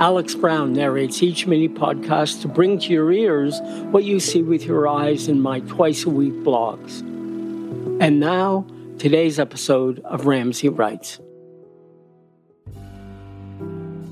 Alex Brown narrates each mini-podcast to bring to your ears what you see with your eyes in my twice-a-week blogs. And now, today's episode of Ramsay Writes.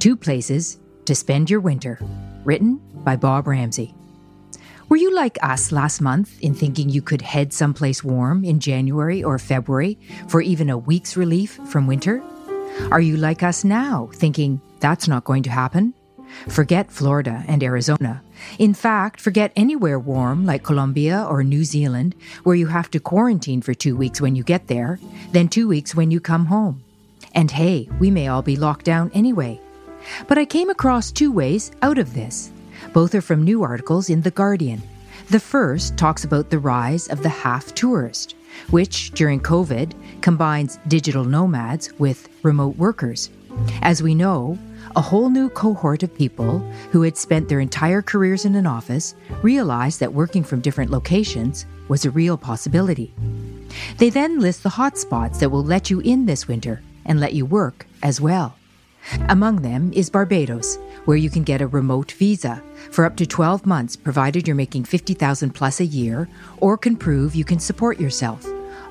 Two Places to Spend Your Winter, written by Bob Ramsay. Were you like us last month in thinking you could head someplace warm in January or February for even a week's relief from winter? Are you like us now, thinking that's not going to happen? Forget Florida and Arizona. In fact, forget anywhere warm like Colombia or New Zealand, where you have to quarantine for 2 weeks when you get there, then 2 weeks when you come home. And hey, we may all be locked down anyway. But I came across two ways out of this. Both are from new articles in The Guardian. The first talks about the rise of the half-tourist, which, during COVID, combines digital nomads with remote workers. As we know, a whole new cohort of people who had spent their entire careers in an office realized that working from different locations was a real possibility. They then list the hotspots that will let you in this winter and let you work as well. Among them is Barbados, where you can get a remote visa for up to 12 months, provided you're making $50,000 plus a year or can prove you can support yourself.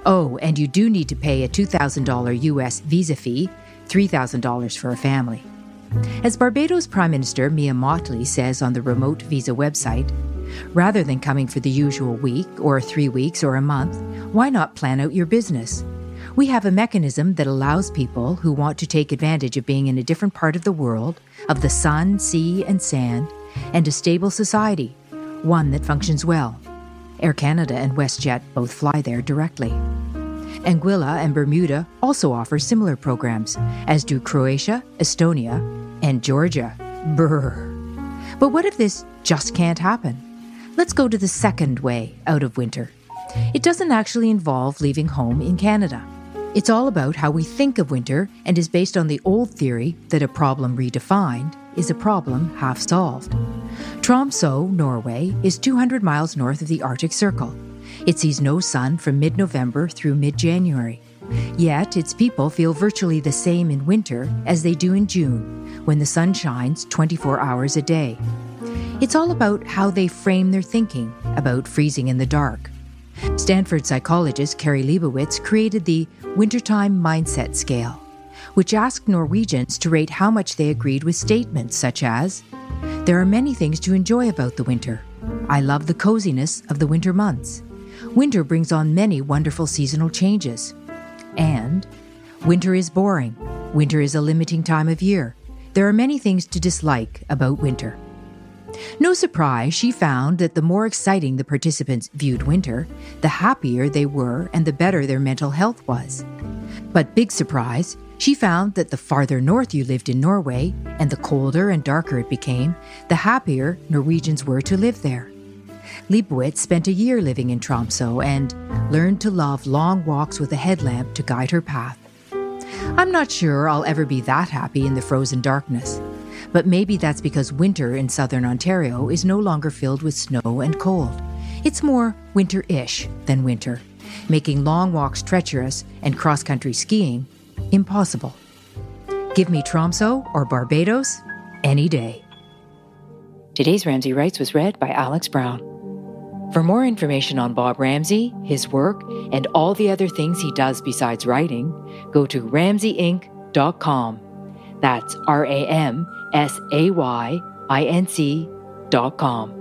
Oh, and you do need to pay a $2,000 U.S. visa fee, $3,000 for a family. As Barbados Prime Minister Mia Mottley says on the remote visa website, rather than coming for the usual week or 3 weeks or a month, why not plan out your business? We have a mechanism that allows people who want to take advantage of being in a different part of the world, of the sun, sea, and sand, and a stable society, one that functions well. Air Canada and WestJet both fly there directly. Anguilla and Bermuda also offer similar programs, as do Croatia, Estonia, and Georgia. Brr. But what if this just can't happen? Let's go to the second way out of winter. It doesn't actually involve leaving home in Canada. It's all about how we think of winter and is based on the old theory that a problem redefined is a problem half-solved. Tromsø, Norway, is 200 miles north of the Arctic Circle. It sees no sun from mid-November through mid-January. Yet, its people feel virtually the same in winter as they do in June, when the sun shines 24 hours a day. It's all about how they frame their thinking about freezing in the dark. Stanford psychologist Kari Leibowitz created the Wintertime Mindset Scale, which asked Norwegians to rate how much they agreed with statements such as, there are many things to enjoy about the winter. I love the coziness of the winter months. Winter brings on many wonderful seasonal changes. And winter is boring. Winter is a limiting time of year. There are many things to dislike about winter. No surprise, she found that the more exciting the participants viewed winter, the happier they were and the better their mental health was. But big surprise, she found that the farther north you lived in Norway, and the colder and darker it became, the happier Norwegians were to live there. Leibowitz spent a year living in Tromsø and learned to love long walks with a headlamp to guide her path. I'm not sure I'll ever be that happy in the frozen darkness. But maybe that's because winter in southern Ontario is no longer filled with snow and cold. It's more winter-ish than winter, making long walks treacherous and cross-country skiing impossible. Give me Tromsø or Barbados any day. Today's Ramsay Writes was read by Alex Brown. For more information on Bob Ramsay, his work, and all the other things he does besides writing, go to ramsayinc.com. That's Ramsayinc.com.